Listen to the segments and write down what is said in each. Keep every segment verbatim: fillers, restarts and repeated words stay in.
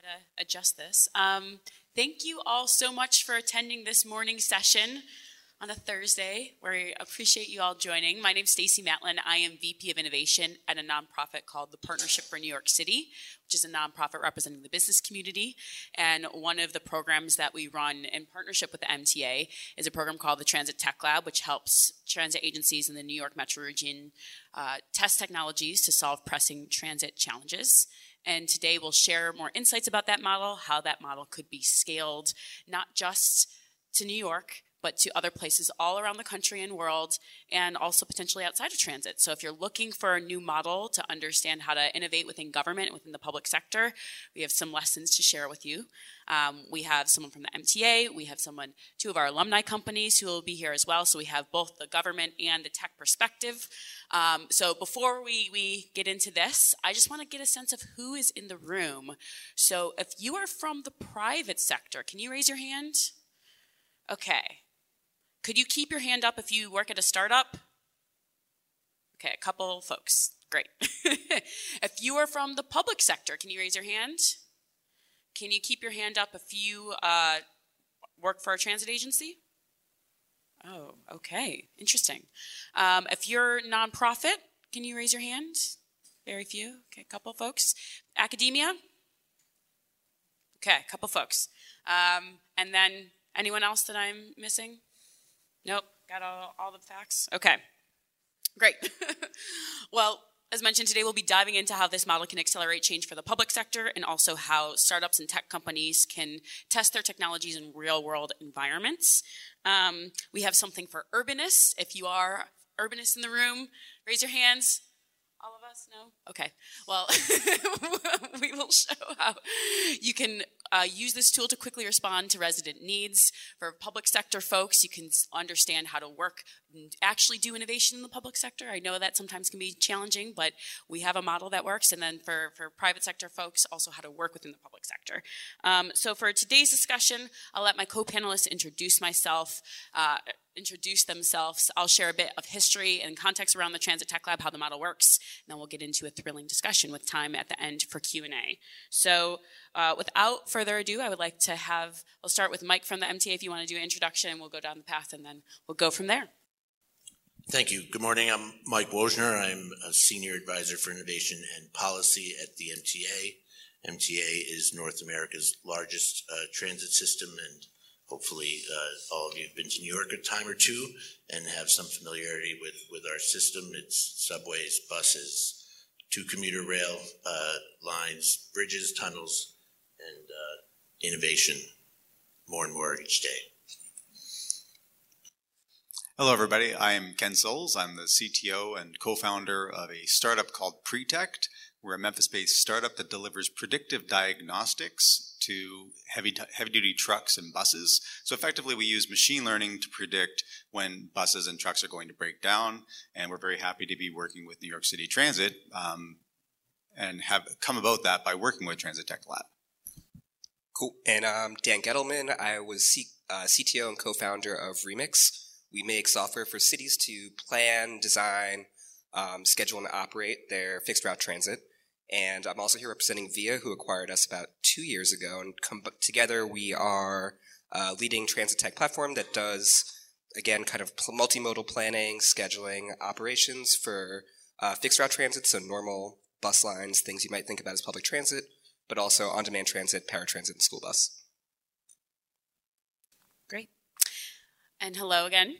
try to adjust this. Um, thank you all so much for attending this morning session on a Thursday, where I appreciate you all joining. My name's Stacey Matlin. I am V P of Innovation at a nonprofit called the Partnership for New York City, which is a nonprofit representing the business community. And one of the programs that we run in partnership with the M T A is a program called the Transit Tech Lab, which helps transit agencies in the New York metro region uh, test technologies to solve pressing transit challenges. And today we'll share more insights about that model, how that model could be scaled, not just to New York, but to other places all around the country and world, and also potentially outside of transit. So if you're looking for a new model to understand how to innovate within government, within the public sector, we have some lessons to share with you. Um, we have someone from the M T A, we have someone, two of our alumni companies who will be here as well, so we have both the government and the tech perspective. Um, so before we, we get into this, I just wanna get a sense of who is in the room. So if you are from the private sector, can you raise your hand? Okay. Could you keep your hand up if you work at a startup? Okay, a couple folks, great. If you are from the public sector, can you raise your hand? Can you keep your hand up if you uh, work for a transit agency? Oh, okay, interesting. Um, if you're nonprofit, can you raise your hand? Very few, okay, a couple folks. Academia? Okay, a couple folks. Um, and then anyone else that I'm missing? Nope, got all, all the facts. Okay, great. Well, as mentioned, today we'll be diving into how this model can accelerate change for the public sector, and also how startups and tech companies can test their technologies in real-world environments. Um, we have something for urbanists. If you are urbanists in the room, raise your hands. All of us? No? Okay. Well, we will show how you can uh, use this tool to quickly respond to resident needs. For public sector folks, you can understand how to work and actually do innovation in the public sector. I know that sometimes can be challenging, but we have a model that works. And then for, for private sector folks, also how to work within the public sector. Um, so for today's discussion, I'll let my co-panelists introduce myself. Uh, introduce themselves. I'll share a bit of history and context around the Transit Tech Lab, how the model works, and then we'll get into a thrilling discussion with time at the end for Q and A. So uh, without further ado, I would like to have, I'll start with Mike from the M T A if you want to do an introduction, and we'll go down the path and then we'll go from there. Thank you. Good morning. I'm Mike Wojnar. I'm a Senior Advisor for Innovation and Policy at the M T A. M T A is North America's largest uh, transit system, and hopefully uh, all of you have been to New York a time or two and have some familiarity with, with our system. It's subways, buses, two commuter rail uh, lines, bridges, tunnels, and uh, innovation more and more each day. Hello, everybody. I'm Ken Sills. I'm the C T O and co-founder of a startup called Pretect. We're a Memphis-based startup that delivers predictive diagnostics to heavy, heavy-duty trucks and buses. So effectively, we use machine learning to predict when buses and trucks are going to break down, and we're very happy to be working with New York City Transit um, and have come about that by working with Transit Tech Lab. Cool. And I'm um, Dan Getelman. I was C uh, C T O and co-founder of Remix. We make software for cities to plan, design, um, schedule, and operate their fixed-route transit. And I'm also here representing V I A, who acquired us about two years ago. And come together, we are a leading transit tech platform that does, again, kind of multimodal planning, scheduling, operations for uh, fixed route transit, so normal bus lines, things you might think about as public transit, but also on-demand transit, paratransit, and school bus. Great. And hello again,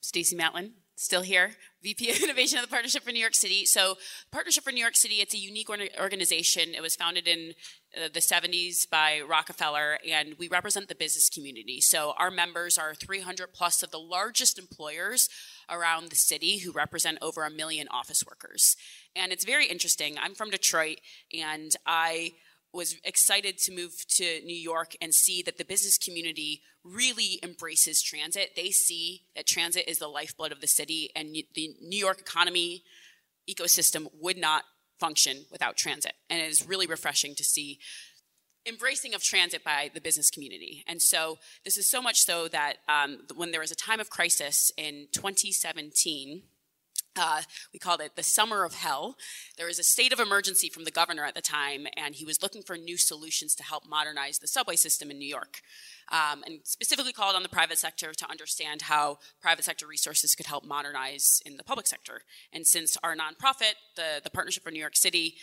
Stacey Matlin. Still here, V P of Innovation of the Partnership for New York City. So Partnership for New York City, it's a unique organization. It was founded in uh, the seventies by Rockefeller, and we represent the business community. So our members are three hundred plus of the largest employers around the city who represent over a million office workers. And it's very interesting. I'm from Detroit, and I was excited to move to New York and see that the business community really embraces transit. They see that transit is the lifeblood of the city, and the New York economy ecosystem would not function without transit. And it is really refreshing to see embracing of transit by the business community. And so this is so much so that um, when there was a time of crisis in twenty seventeen, Uh, we called it the summer of hell. There was a state of emergency from the governor at the time, and he was looking for new solutions to help modernize the subway system in New York, um, and specifically called on the private sector to understand how private sector resources could help modernize in the public sector. And since our nonprofit, the, the Partnership for New York City,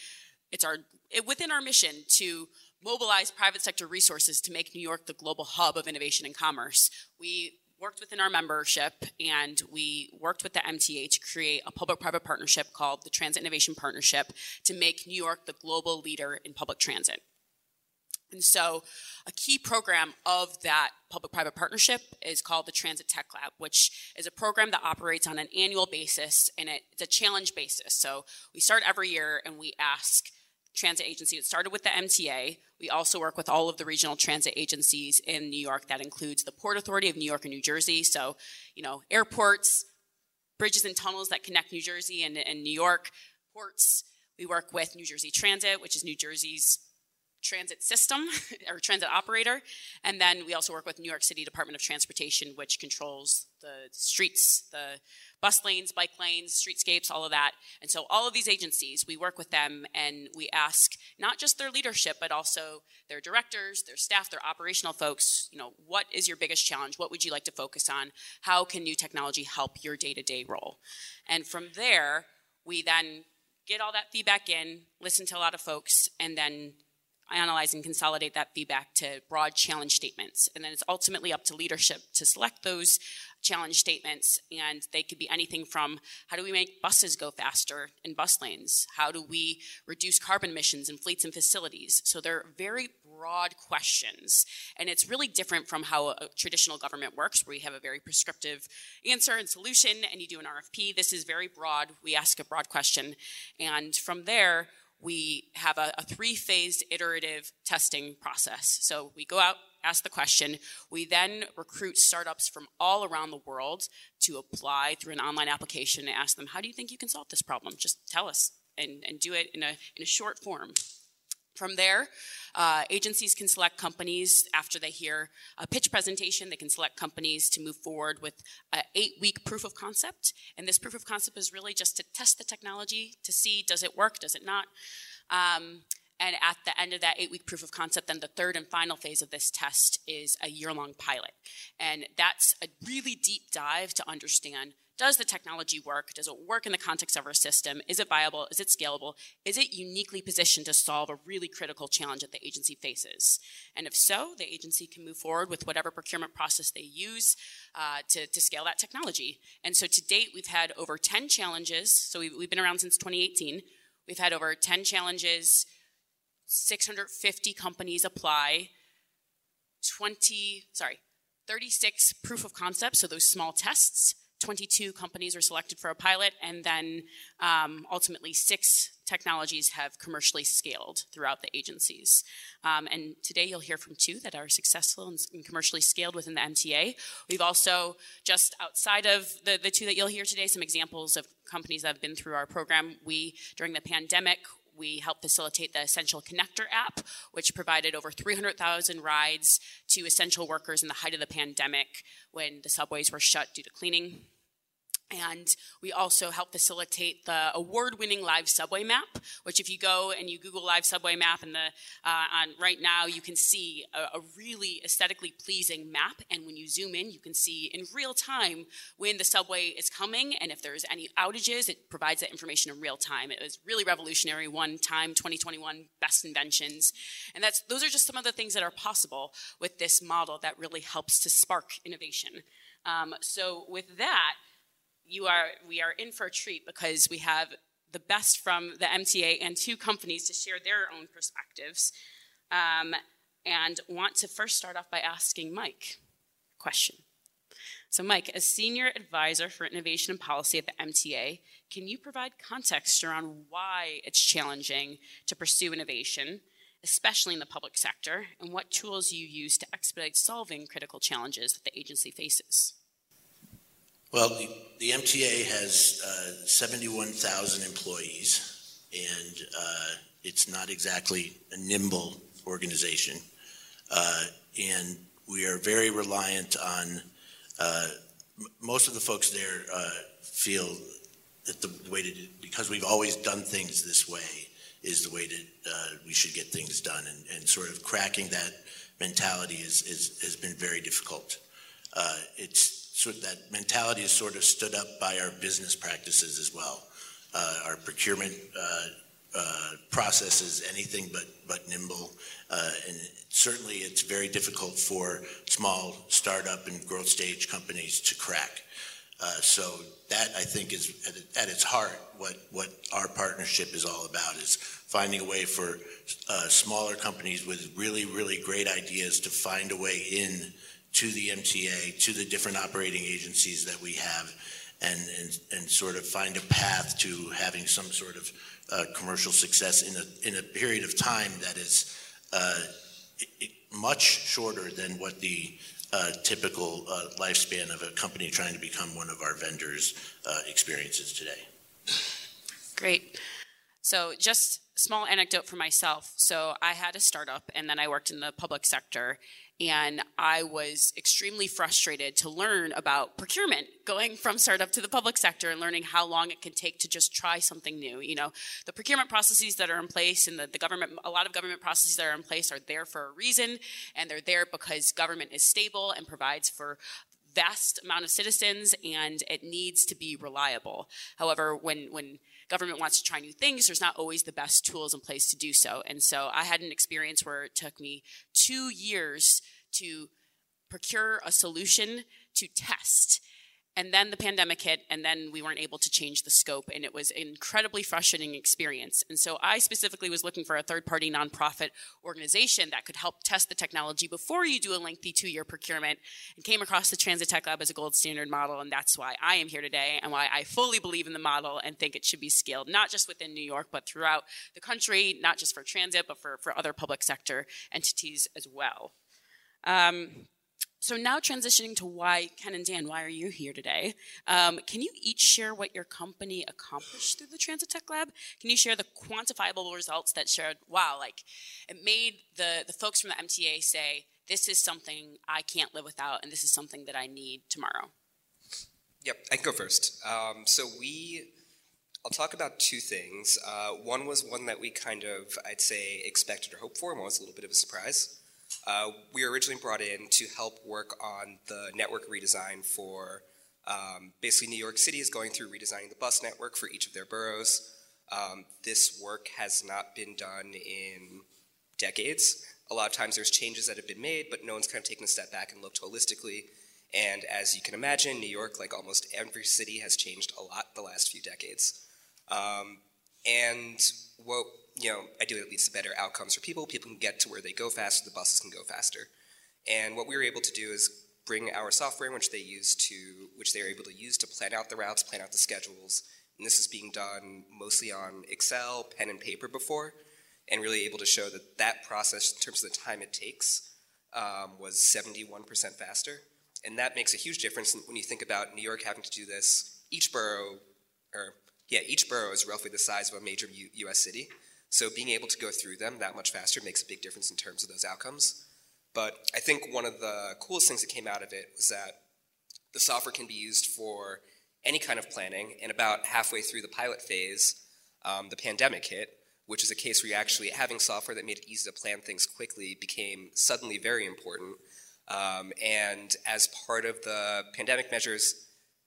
it's our it, within our mission to mobilize private sector resources to make New York the global hub of innovation and commerce. We worked within our membership, and we worked with the M T A to create a public-private partnership called the Transit Innovation Partnership to make New York the global leader in public transit. And so a key program of that public-private partnership is called the Transit Tech Lab, which is a program that operates on an annual basis, and it's a challenge basis. So we start every year, and we ask transit agencies. It started with the M T A. We also work with all of the regional transit agencies in New York. That includes the Port Authority of New York and New Jersey. So, you know, airports, bridges and tunnels that connect New Jersey and, and New York, ports. We work with New Jersey Transit, which is New Jersey's transit system or transit operator. And then we also work with New York City Department of Transportation, which controls the streets, the bus lanes, bike lanes, streetscapes, all of that. And so all of these agencies, we work with them, and we ask not just their leadership, but also their directors, their staff, their operational folks, you know, what is your biggest challenge? What would you like to focus on? How can new technology help your day-to-day role? And from there, we then get all that feedback in, listen to a lot of folks, and then analyze and consolidate that feedback to broad challenge statements. And then it's ultimately up to leadership to select those challenge statements, and they could be anything from how do we make buses go faster in bus lanes? How do we reduce carbon emissions in fleets and facilities? So they're very broad questions, and it's really different from how a traditional government works, where you have a very prescriptive answer and solution, and you do an R F P. This is very broad. We ask a broad question, and from there, we have a, a three-phased iterative testing process. So we go out, ask the question. We then recruit startups from all around the world to apply through an online application and ask them, how do you think you can solve this problem? Just tell us, and, and do it in a, in a short form. From there, uh, agencies can select companies after they hear a pitch presentation. They can select companies to move forward with an eight-week proof of concept. And this proof of concept is really just to test the technology to see, does it work, does it not? Um, and at the end of that eight-week proof of concept, then the third and final phase of this test is a year-long pilot. And that's a really deep dive to understand, does the technology work? Does it work in the context of our system? Is it viable? Is it scalable? Is it uniquely positioned to solve a really critical challenge that the agency faces? And if so, the agency can move forward with whatever procurement process they use uh, to, to scale that technology. And so to date, we've had over ten challenges. So we've, we've been around since twenty eighteen. We've had over ten challenges, six hundred fifty companies apply, twenty, sorry, thirty-six proof of concepts, so those small tests, twenty-two companies are selected for a pilot, and then um, ultimately six technologies have commercially scaled throughout the agencies. Um, and today you'll hear from two that are successful and commercially scaled within the M T A. We've also, just outside of the, the two that you'll hear today, some examples of companies that have been through our program. We, during the pandemic, we helped facilitate the Essential Connector app, which provided over three hundred thousand rides to essential workers in the height of the pandemic when the subways were shut due to cleaning. And we also helped facilitate the award-winning live subway map, which if you go and you Google live subway map and the uh, on right now, you can see a, a really aesthetically pleasing map. And when you zoom in, you can see in real time when the subway is coming. And if there's any outages, it provides that information in real time. It was really revolutionary, one time, twenty twenty-one best inventions. And that's those are just some of the things that are possible with this model that really helps to spark innovation. Um, so with that, You are, we are in for a treat because we have the best from the M T A and two companies to share their own perspectives. Um, and want to first start off by asking Mike a question. So Mike, as Senior Advisor for Innovation and Policy at the M T A, can you provide context around why it's challenging to pursue innovation, especially in the public sector, and what tools you use to expedite solving critical challenges that the agency faces? Well, the, the M T A has uh, seventy-one thousand employees, and uh, it's not exactly a nimble organization. Uh, and we are very reliant on, uh, m- most of the folks there uh, feel that the way to do, because we've always done things this way, is the way that uh, we should get things done, and, and sort of cracking that mentality is, is has been very difficult. Uh, it's sort of, that mentality is sort of stood up by our business practices as well, uh, our procurement uh, uh, processes, anything but but nimble, uh, and certainly it's very difficult for small startup and growth stage companies to crack. Uh, so that, I think, is at, at its heart what, what our partnership is all about, is finding a way for uh, smaller companies with really, really great ideas to find a way in to the M T A, to the different operating agencies that we have, and, and, and sort of find a path to having some sort of uh, commercial success in a, in a period of time that is uh, much shorter than what the Uh, typical uh, lifespan of a company trying to become one of our vendors' uh, experiences today. Great. So just small anecdote for myself. So I had a startup, and then I worked in the public sector, and I was extremely frustrated to learn about procurement, going from startup to the public sector and learning how long it can take to just try something new. You know, the procurement processes that are in place, and the, the government, a lot of government processes that are in place are there for a reason, and they're there because government is stable and provides for vast amount of citizens, and it needs to be reliable. However, when when government wants to try new things, there's not always the best tools in place to do so. And so I had an experience where it took me two years to procure a solution to test. And then the pandemic hit, and then we weren't able to change the scope, and it was an incredibly frustrating experience. And so I specifically was looking for a third-party nonprofit organization that could help test the technology before you do a lengthy two-year procurement, and came across the Transit Tech Lab as a gold standard model, and that's why I am here today and why I fully believe in the model and think it should be scaled, not just within New York, but throughout the country, not just for transit, but for, for other public sector entities as well. Um, So now transitioning to why, Ken and Dan, why are you here today? Um, can you each share what your company accomplished through the Transit Tech Lab? Can you share the quantifiable results that showed, wow, like it made the, the folks from the M T A say, this is something I can't live without, and this is something that I need tomorrow? Yep, I can go first. Um, so we, I'll talk about two things. Uh, one was one that we kind of, I'd say, expected or hoped for, and was a little bit of a surprise. Uh, we were originally brought in to help work on the network redesign for, um, basically New York City is going through redesigning the bus network for each of their boroughs. Um, this work has not been done in decades. A lot of times there's changes that have been made, but no one's kind of taken a step back and looked holistically. And as you can imagine, New York, like almost every city, has changed a lot the last few decades. Um, and what You know, ideally it leads to better outcomes for people. People can get to where they go faster, the buses can go faster. And what we were able to do is bring our software, which they use to, which they are able to use to plan out the routes, plan out the schedules. And this is being done mostly on Excel, pen and paper before, and really able to show that that process, in terms of the time it takes, um, was seventy-one percent faster. And that makes a huge difference when you think about New York having to do this. Each borough, or yeah, each borough is roughly the size of a major U- U.S. city. So being able to go through them that much faster makes a big difference in terms of those outcomes. But I think one of the coolest things that came out of it was that the software can be used for any kind of planning, and about halfway through the pilot phase, um, the pandemic hit, which is a case where you actually having software that made it easy to plan things quickly became suddenly very important. Um, and as part of the pandemic measures,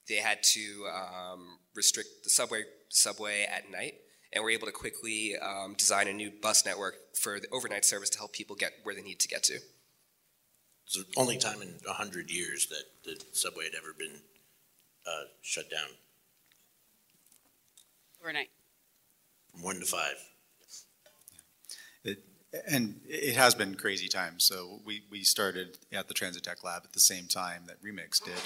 they had to um, restrict the subway, subway at night. And we're able to quickly um, design a new bus network for the overnight service to help people get where they need to get to. It's the only time in one hundred years that the subway had ever been uh, shut down. Overnight. From one to five. It, and it has been crazy times. So we, we started at the Transit Tech Lab at the same time that Remix did.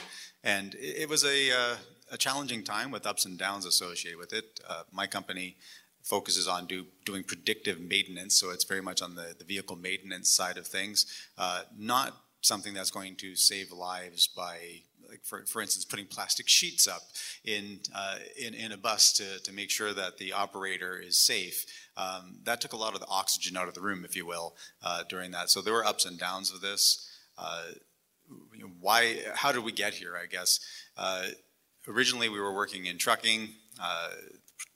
And it, it was a... Uh, a challenging time with ups and downs associated with it. Uh, my company focuses on do, doing predictive maintenance, so it's very much on the, the vehicle maintenance side of things, uh, not something that's going to save lives by, like for, for instance, putting plastic sheets up in uh, in, in a bus to, to make sure that the operator is safe. Um, that took a lot of the oxygen out of the room, if you will, uh, during that. So there were ups and downs of this. Uh, why? How did we get here, I guess? Uh, Originally, we were working in trucking. uh,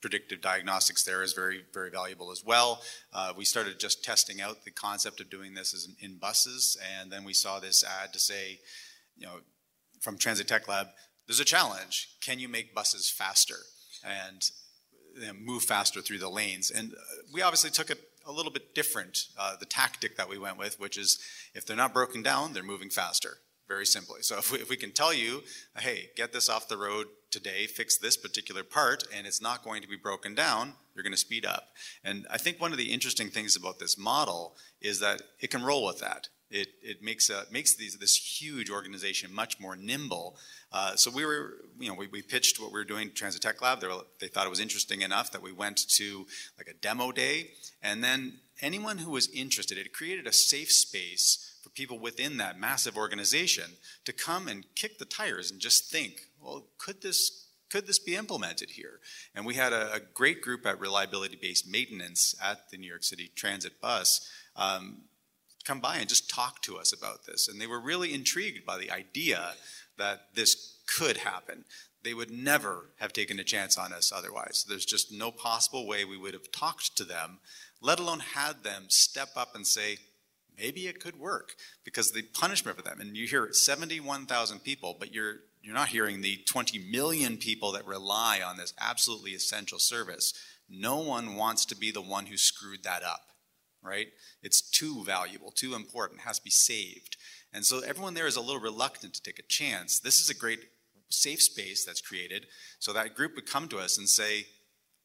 predictive diagnostics there is very, very valuable as well. Uh, we started just testing out the concept of doing this as in, in buses, and then we saw this ad to say, you know, from Transit Tech Lab, there's a challenge. Can you make buses faster and you know, move faster through the lanes? And we obviously took it a little bit different, uh, the tactic that we went with, which is if they're not broken down, they're moving faster, very simply. So if we, if we can tell you, hey, get this off the road today, fix this particular part, and it's not going to be broken down, you're going to speed up. And I think one of the interesting things about this model is that it can roll with that. It, it makes a, makes these, this huge organization much more nimble. Uh, so we were, you know, we, we pitched what we were doing to Transit Tech Lab. They, were, they thought it was interesting enough that we went to like a demo day. And then anyone who was interested, it created a safe space for people within that massive organization to come and kick the tires and just think, well, could this could this be implemented here? And we had a, a great group at reliability-based maintenance at the New York City Transit bus um, come by and just talk to us about this. And they were really intrigued by the idea that this could happen. They would never have taken a chance on us otherwise. There's just no possible way we would have talked to them, let alone had them step up and say, maybe it could work, because the punishment for them, and you hear seventy-one thousand people, but you're you're not hearing the twenty million people that rely on this absolutely essential service. No one wants to be the one who screwed that up. Right? It's too valuable, too important, has to be saved. And so everyone there is a little reluctant to take a chance. This is a great safe space that's created. So that group would come to us and say,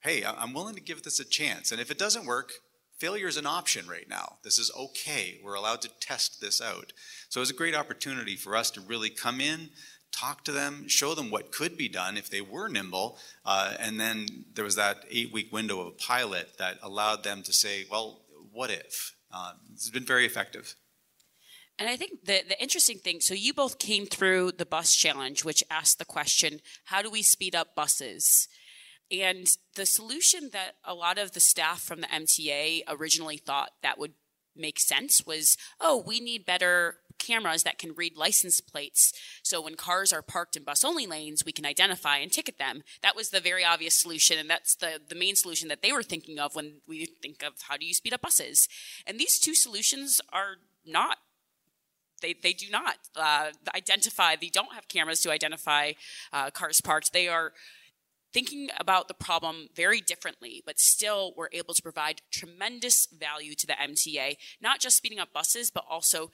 hey, I'm willing to give this a chance. And if it doesn't work, failure is an option right now. This is okay. We're allowed to test this out. So it was a great opportunity for us to really come in, talk to them, show them what could be done if they were nimble. Uh, and then there was that eight-week window of a pilot that allowed them to say, well, what if? Uh, it's been very effective. And I think the, the interesting thing, so you both came through the bus challenge, which asked the question, how do we speed up buses? And the solution that a lot of the staff from the M T A originally thought that would make sense was, oh, we need better cameras that can read license plates. So when cars are parked in bus-only lanes, we can identify and ticket them. That was the very obvious solution, and that's the, the main solution that they were thinking of when we think of how do you speed up buses. And these two solutions are not, they, they do not uh, identify, they don't have cameras to identify uh, cars parked. They are thinking about the problem very differently, but still we're able to provide tremendous value to the M T A, not just speeding up buses, but also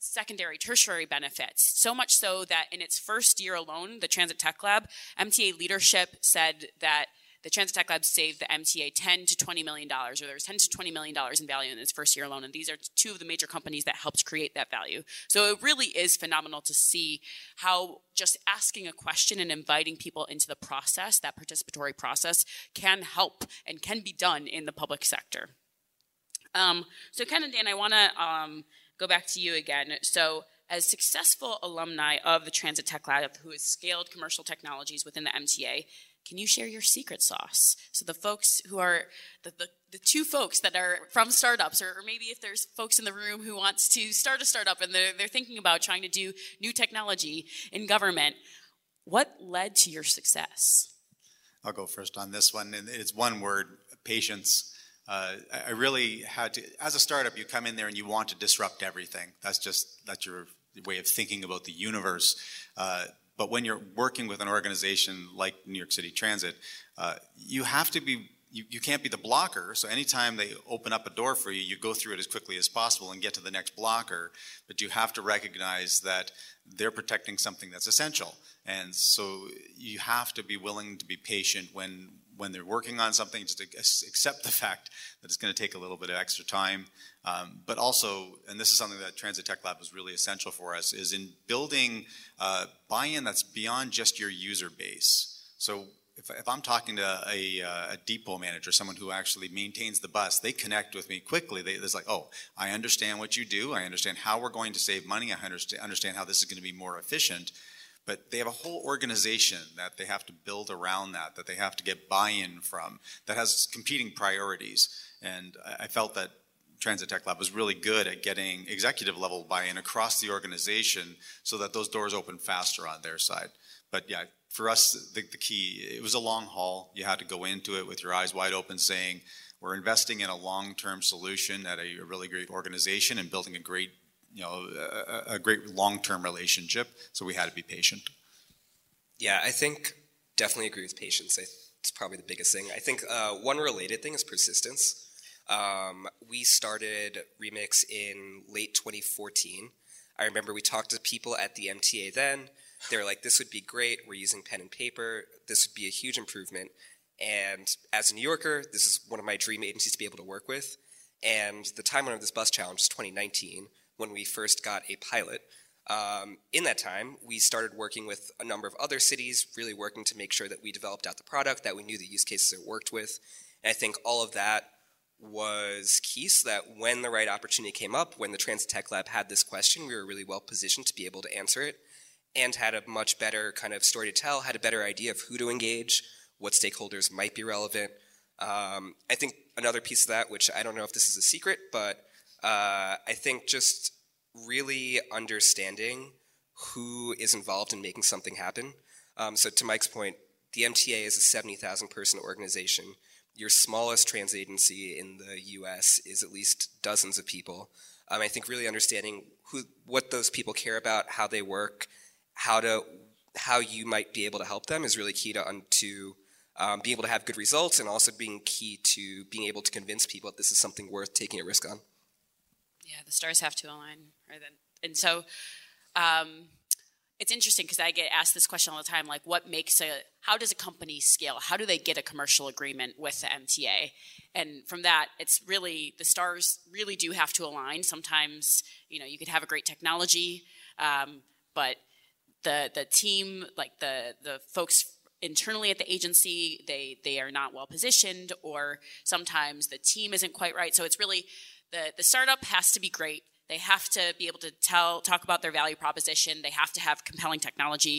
secondary, tertiary benefits. So much so that in its first year alone, the Transit Tech Lab, M T A leadership said that the Transit Tech Lab saved the M T A ten to twenty million dollars, or there was ten to twenty million dollars in value in its first year alone. And these are two of the major companies that helped create that value. So it really is phenomenal to see how just asking a question and inviting people into the process, that participatory process, can help and can be done in the public sector. Um, so Ken and Dan, I want to um, go back to you again. So as successful alumni of the Transit Tech Lab who has scaled commercial technologies within the M T A, can you share your secret sauce? So the folks who are, the, the, the two folks that are from startups, or, or maybe if there's folks in the room who wants to start a startup and they're, they're thinking about trying to do new technology in government, what led to your success? I'll go first on this one, and it's one word, patience. Uh, I really had to, as a startup, you come in there and you want to disrupt everything. That's just, that's your way of thinking about the universe. Uh, But when you're working with an organization like New York City Transit, uh, you have to be, you, you can't be the blocker. So anytime they open up a door for you, you go through it as quickly as possible and get to the next blocker. But you have to recognize that they're protecting something that's essential. And so you have to be willing to be patient when, when they're working on something, just accept the fact that it's going to take a little bit of extra time. Um, but also, and this is something that Transit Tech Lab was really essential for us, is in building uh, buy-in that's beyond just your user base. So if, if I'm talking to a, a depot manager, someone who actually maintains the bus, they connect with me quickly. They, it's like, oh, I understand what you do. I understand how we're going to save money. I understand how this is going to be more efficient. But they have a whole organization that they have to build around that, that they have to get buy-in from, that has competing priorities. And I felt that Transit Tech Lab was really good at getting executive level buy-in across the organization so that those doors open faster on their side. But yeah, for us, the, the key, it was a long haul. You had to go into it with your eyes wide open saying, we're investing in a long-term solution at a really great organization and building a great, you know, a, a great long-term relationship. So we had to be patient. Yeah, I think definitely agree with patience. It's probably the biggest thing. I think uh, one related thing is persistence. Um, we started Remix in late twenty fourteen. I remember we talked to people at the M T A then. They were like, this would be great. We're using pen and paper. This would be a huge improvement. And as a New Yorker, this is one of my dream agencies to be able to work with. And the timeline of this bus challenge is twenty nineteen, when we first got a pilot. Um, in that time, we started working with a number of other cities, really working to make sure that we developed out the product, that we knew the use cases it worked with. And I think all of that was key so that when the right opportunity came up, when the Transit Tech Lab had this question, we were really well positioned to be able to answer it, and had a much better kind of story to tell, had a better idea of who to engage, what stakeholders might be relevant. Um, I think another piece of that, which I don't know if this is a secret, but uh, I think just really understanding who is involved in making something happen. Um, so to Mike's point, the M T A is a seventy thousand person organization. Your smallest transit agency in the U S is at least dozens of people. Um, I think really understanding who, what those people care about, how they work, how to, how you might be able to help them is really key to, um, to um, be able to have good results, and also being key to being able to convince people that this is something worth taking a risk on. Yeah, the stars have to align. Or then, and so um, it's interesting because I get asked this question all the time, like what makes a, how does a company scale? How do they get a commercial agreement with the M T A? And from that, it's really, the stars really do have to align. Sometimes, you know, you could have a great technology, um, but The the team, like the the folks internally at the agency, they they are not well positioned, or sometimes the team isn't quite right. So it's really the the startup has to be great. They have to be able to tell talk about their value proposition. They have to have compelling technology.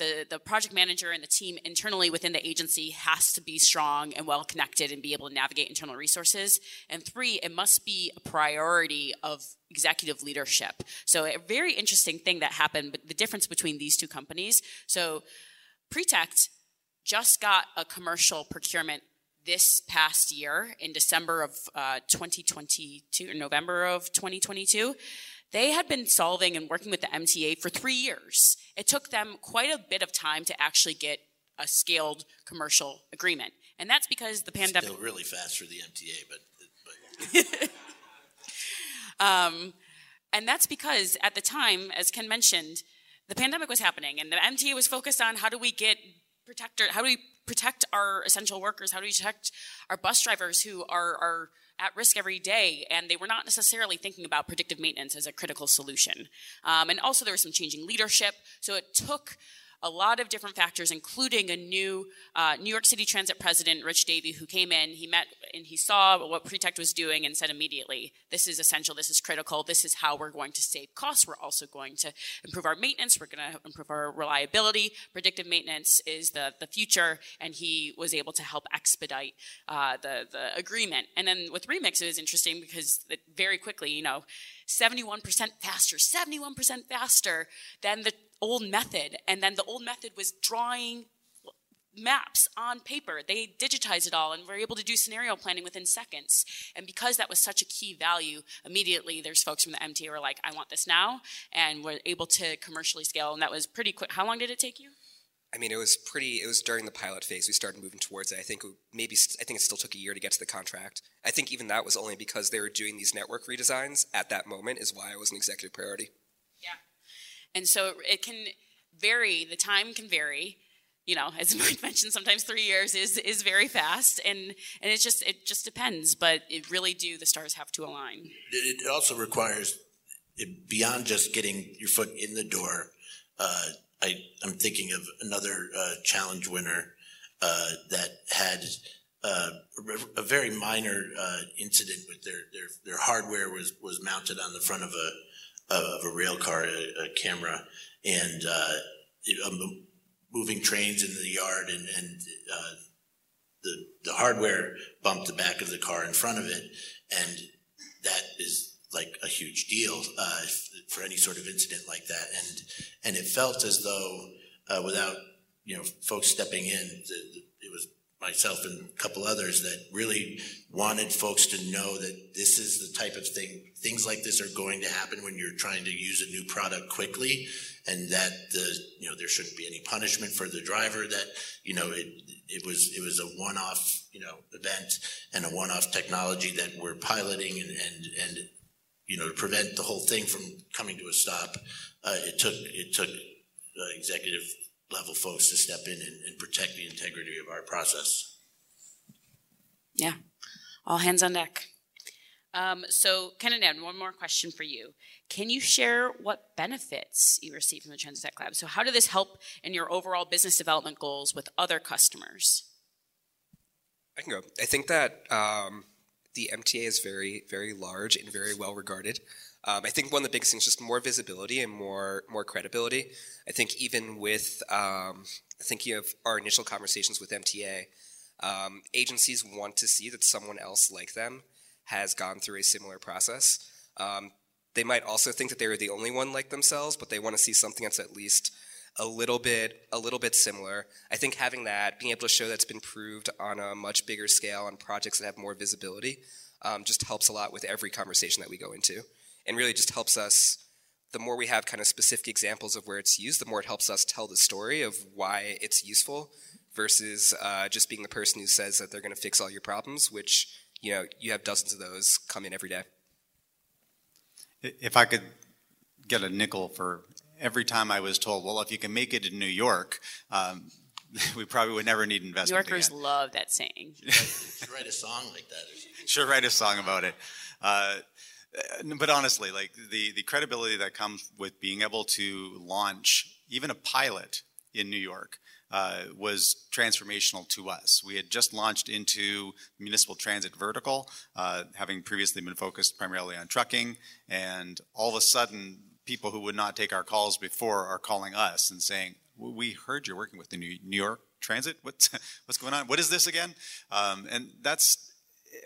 The the project manager and the team internally within the agency has to be strong and well connected and be able to navigate internal resources. And three, it must be a priority of executive leadership. So a very interesting thing that happened, but the difference between these two companies. So Pretect just got a commercial procurement this past year in December of uh, twenty twenty-two, or November of twenty twenty-two. They had been solving and working with the M T A for three years. It took them quite a bit of time to actually get a scaled commercial agreement. And that's because the pandemic... Still really fast for the M T A, but... but. um, and that's because at the time, as Ken mentioned, the pandemic was happening. And the M T A was focused on how do we get... protect, how do we protect our essential workers? How do we protect our bus drivers who are... are at risk every day, and they were not necessarily thinking about predictive maintenance as a critical solution. Um, and also there was some changing leadership, so it took a lot of different factors, including a new uh, New York City Transit president, Rich Davey, who came in, he met and he saw what Pretect was doing and said immediately, this is essential, this is critical, this is how we're going to save costs, we're also going to improve our maintenance, we're going to improve our reliability, predictive maintenance is the, the future, and he was able to help expedite uh, the, the agreement. And then with Remix, it was interesting because it very quickly, you know, seventy-one percent faster, seventy-one percent faster than the old method, and then the old method was drawing maps on paper. They digitized it all and were able to do scenario planning within seconds. And because that was such a key value, immediately there's folks from the M T A who were like, I want this now, and were able to commercially scale, and that was pretty quick. How long did it take you? I mean, it was pretty, it was during the pilot phase we started moving towards it. I think maybe, I think it still took a year to get to the contract. I think even that was only because they were doing these network redesigns at that moment is why it was an executive priority. And so it can vary, the time can vary, you know, as Mike mentioned, sometimes three years is is very fast, and, and it just it just depends, but it really do, the stars have to align. It also requires, beyond just getting your foot in the door, uh, I, I'm thinking of another uh, challenge winner uh, that had uh, a very minor uh, incident with their, their, their hardware was, was mounted on the front of a, of a rail car, a, a camera, and uh, moving trains in the yard, and, and uh, the the hardware bumped the back of the car in front of it, and that is like a huge deal uh, for any sort of incident like that. And and it felt as though uh, without, you know, folks stepping in. It was myself and a couple others that really wanted folks to know that this is the type of thing, things like this are going to happen when you're trying to use a new product quickly, and that the, you know, there shouldn't be any punishment for the driver, that, you know, it, it was, it was a one-off, you know, event and a one-off technology that we're piloting, and, and, and, you know, to prevent the whole thing from coming to a stop, uh, it took, it took uh, executive level folks to step in and, and protect the integrity of our process. Yeah, all hands on deck. Um, so Ken and Dan, one more question for you. Can you share what benefits you received from the Transit Tech Lab? So how did this help in your overall business development goals with other customers? I can go. I think that um, the M T A is very, very large and very well regarded. Um, I think one of the biggest things is just more visibility and more more credibility. I think even with um, thinking of our initial conversations with M T A, um, agencies want to see that someone else like them has gone through a similar process. Um, they might also think that they were the only one like themselves, but they want to see something that's at least a little bit a little bit similar. I think having that, being able to show that's been proved on a much bigger scale on projects that have more visibility, um, just helps a lot with every conversation that we go into. And really just helps us, the more we have kind of specific examples of where it's used, the more it helps us tell the story of why it's useful versus uh, just being the person who says that they're going to fix all your problems, which, you know, you have dozens of those come in every day. If I could get a nickel for every time I was told, well, if you can make it in New York, um, we probably would never need investment. New Yorkers again. Love that saying. You should write a song like that. Should write a song about it. Uh, But honestly, like the, the credibility that comes with being able to launch even a pilot in New York uh, was transformational to us. We had just launched into municipal transit vertical, uh, having previously been focused primarily on trucking, and all of a sudden, people who would not take our calls before are calling us and saying, we heard you're working with the New York Transit. What's, what's going on? What is this again? Um, and that's...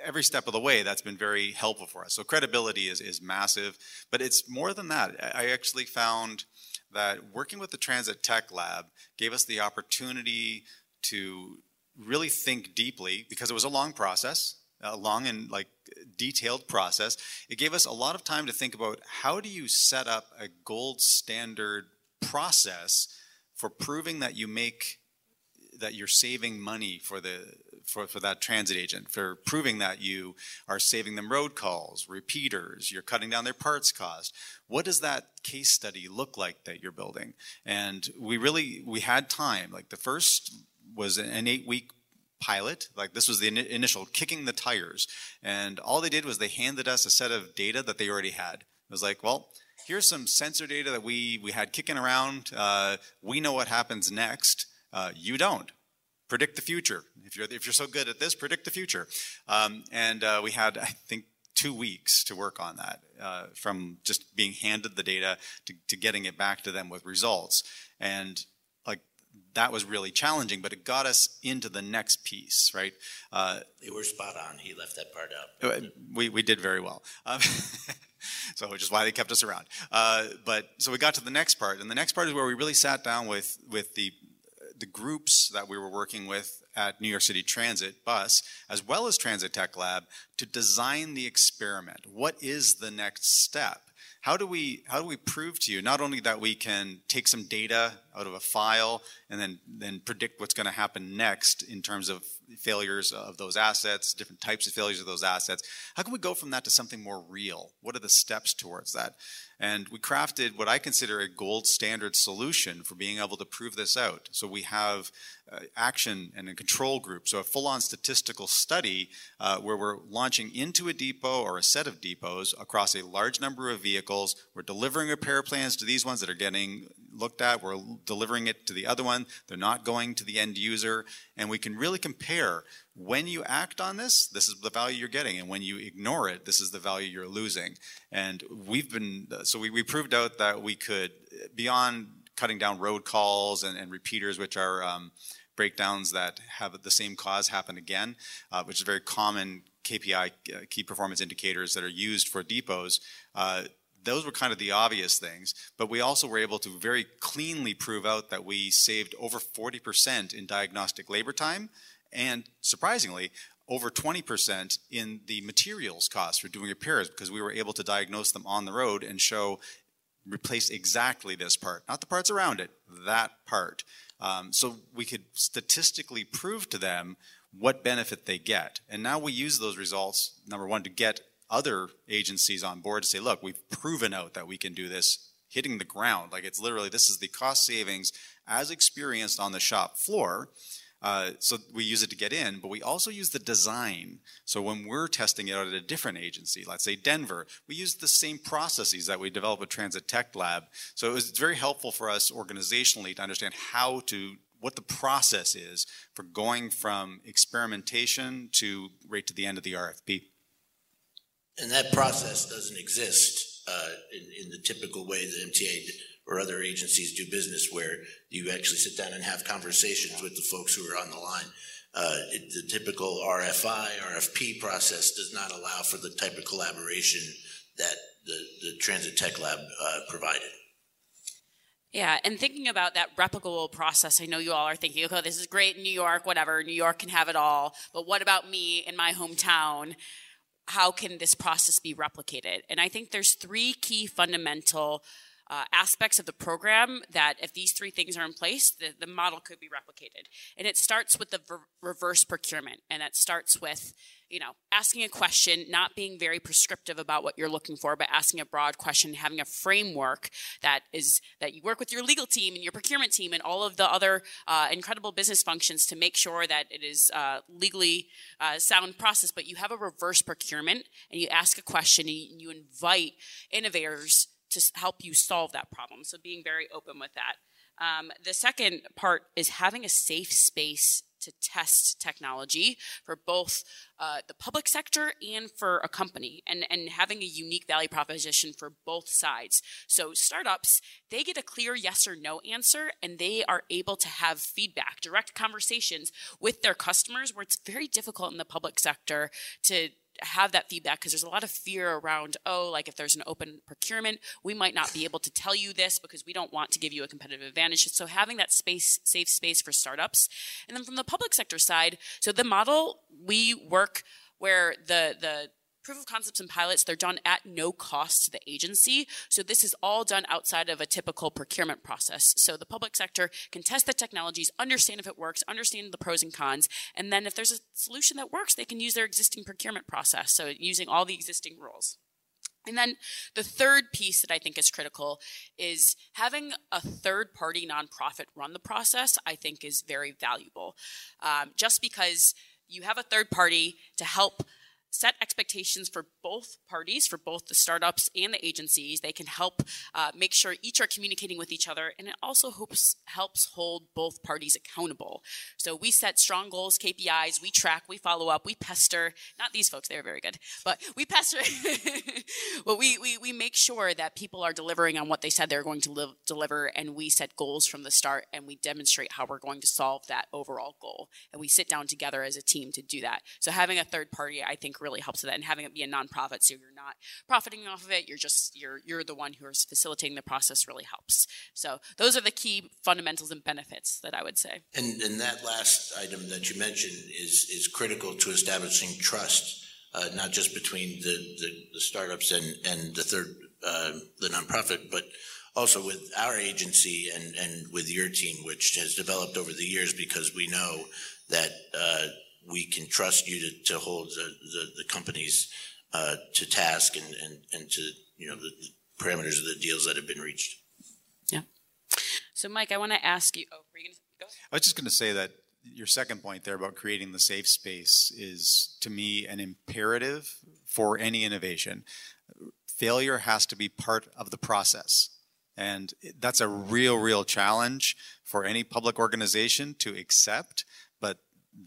Every step of the way, that's been very helpful for us. So credibility is, is massive, but it's more than that. I actually found that working with the Transit Tech Lab gave us the opportunity to really think deeply, because it was a long process, a long and like detailed process. It gave us a lot of time to think about how do you set up a gold standard process for proving that you make, that you're saving money for the For, for that transit agent, for proving that you are saving them road calls, repeaters, you're cutting down their parts cost. What does that case study look like that you're building? And we really, we had time. Like the first was an eight-week pilot. Like this was the in- initial kicking the tires. And all they did was they handed us a set of data that they already had. It was like, well, here's some sensor data that we, we had kicking around. Uh, we know what happens next. Uh, you don't. Predict the future. If you're if you're so good at this, predict the future. Um, and uh, we had, I think, two weeks to work on that, uh, from just being handed the data to, to getting it back to them with results. And like that was really challenging, but it got us into the next piece, right? Uh, they were spot on. He left that part out. We we did very well. Um, So which is why they kept us around. Uh, but so we got to the next part, and the next part is where we really sat down with with the. the groups that we were working with at New York City Transit Bus, as well as Transit Tech Lab, to design the experiment. What is the next step? How do we how do we prove to you not only that we can take some data out of a file and then, then predict what's going to happen next in terms of failures of those assets, different types of failures of those assets, how can we go from that to something more real? What are the steps towards that? And we crafted what I consider a gold standard solution for being able to prove this out. So we have uh, action and a control group, so a full-on statistical study uh, where we're launching into a depot or a set of depots across a large number of vehicles. We're delivering repair plans to these ones that are getting looked at. We're delivering it to the other one. They're not going to the end user. And we can really compare when you act on this, this is the value you're getting. And when you ignore it, this is the value you're losing. And we've been, so we, we proved out that we could, beyond cutting down road calls and, and repeaters, which are um, breakdowns that have the same cause happen again, uh, which is very common K P I, uh, key performance indicators that are used for depots, uh, those were kind of the obvious things, but we also were able to very cleanly prove out that we saved over forty percent in diagnostic labor time, and surprisingly, over twenty percent in the materials costs for doing repairs, because we were able to diagnose them on the road and show, replace exactly this part, not the parts around it, that part. Um, so we could statistically prove to them what benefit they get. And now we use those results, number one, to get other agencies on board to say, look, we've proven out that we can do this, hitting the ground. Like, it's literally, this is the cost savings as experienced on the shop floor. Uh, so we use it to get in, but we also use the design. So when we're testing it out at a different agency, let's say Denver, we use the same processes that we develop at Transit Tech Lab. So it was very helpful for us organizationally to understand how to, what the process is for going from experimentation to right to the end of the R F P. And that process doesn't exist uh, in, in the typical way that M T A or other agencies do business, where you actually sit down and have conversations with the folks who are on the line. Uh, it, the typical R F I, R F P process does not allow for the type of collaboration that the, the Transit Tech Lab uh, provided. Yeah, and thinking about that replicable process, I know you all are thinking, okay, this is great in New York, whatever, New York can have it all, but what about me in my hometown? How can this process be replicated? And I think there's three key fundamental Uh, aspects of the program that if these three things are in place, the, the model could be replicated. And it starts with the ver- reverse procurement. And that starts with, you know, asking a question, not being very prescriptive about what you're looking for, but asking a broad question, having a framework that is that you work with your legal team and your procurement team and all of the other uh, incredible business functions to make sure that it is uh, legally uh, sound process. But you have a reverse procurement and you ask a question and you invite innovators to help you solve that problem. So being very open with that. Um, the second part is having a safe space to test technology for both uh, the public sector and for a company, and, and having a unique value proposition for both sides. So startups, they get a clear yes or no answer, and they are able to have feedback, direct conversations with their customers, where it's very difficult in the public sector to have that feedback, because there's a lot of fear around, oh, like if there's an open procurement, we might not be able to tell you this because we don't want to give you a competitive advantage. So having that space, safe space for startups. And then from the public sector side, so the model we work where the the proof of concepts and pilots, they're done at no cost to the agency. So this is all done outside of a typical procurement process. So the public sector can test the technologies, understand if it works, understand the pros and cons, and then if there's a solution that works, they can use their existing procurement process, so using all the existing rules. And then the third piece that I think is critical is having a third-party nonprofit run the process, I think is very valuable. Um, just because you have a third party to help set expectations for both parties, for both the startups and the agencies. They can help uh, make sure each are communicating with each other, and it also helps, helps hold both parties accountable. So we set strong goals, K P Is, we track, we follow up, we pester. Not these folks, they're very good, but we pester. But we, we, we make sure that people are delivering on what they said they're going to live, deliver, and we set goals from the start, and we demonstrate how we're going to solve that overall goal. And we sit down together as a team to do that. So having a third party, I think, really helps with that, and having it be a nonprofit, so you're not profiting off of it. You're just you're you're the one who is facilitating the process. Really helps. So those are the key fundamentals and benefits that I would say. And and that last item that you mentioned is is critical to establishing trust, uh, not just between the, the, the startups and and the third uh, the nonprofit, but also with our agency and and with your team, which has developed over the years, because we know that. Uh, We can trust you to, to hold the, the, the companies uh, to task and, and, and to, you know, the, the parameters of the deals that have been reached. Yeah. So, Mike, I want to ask you. Oh, were you going to go? I was just going to say that your second point there about creating the safe space is, to me, an imperative for any innovation. Failure has to be part of the process. And that's a real, real challenge for any public organization to accept. But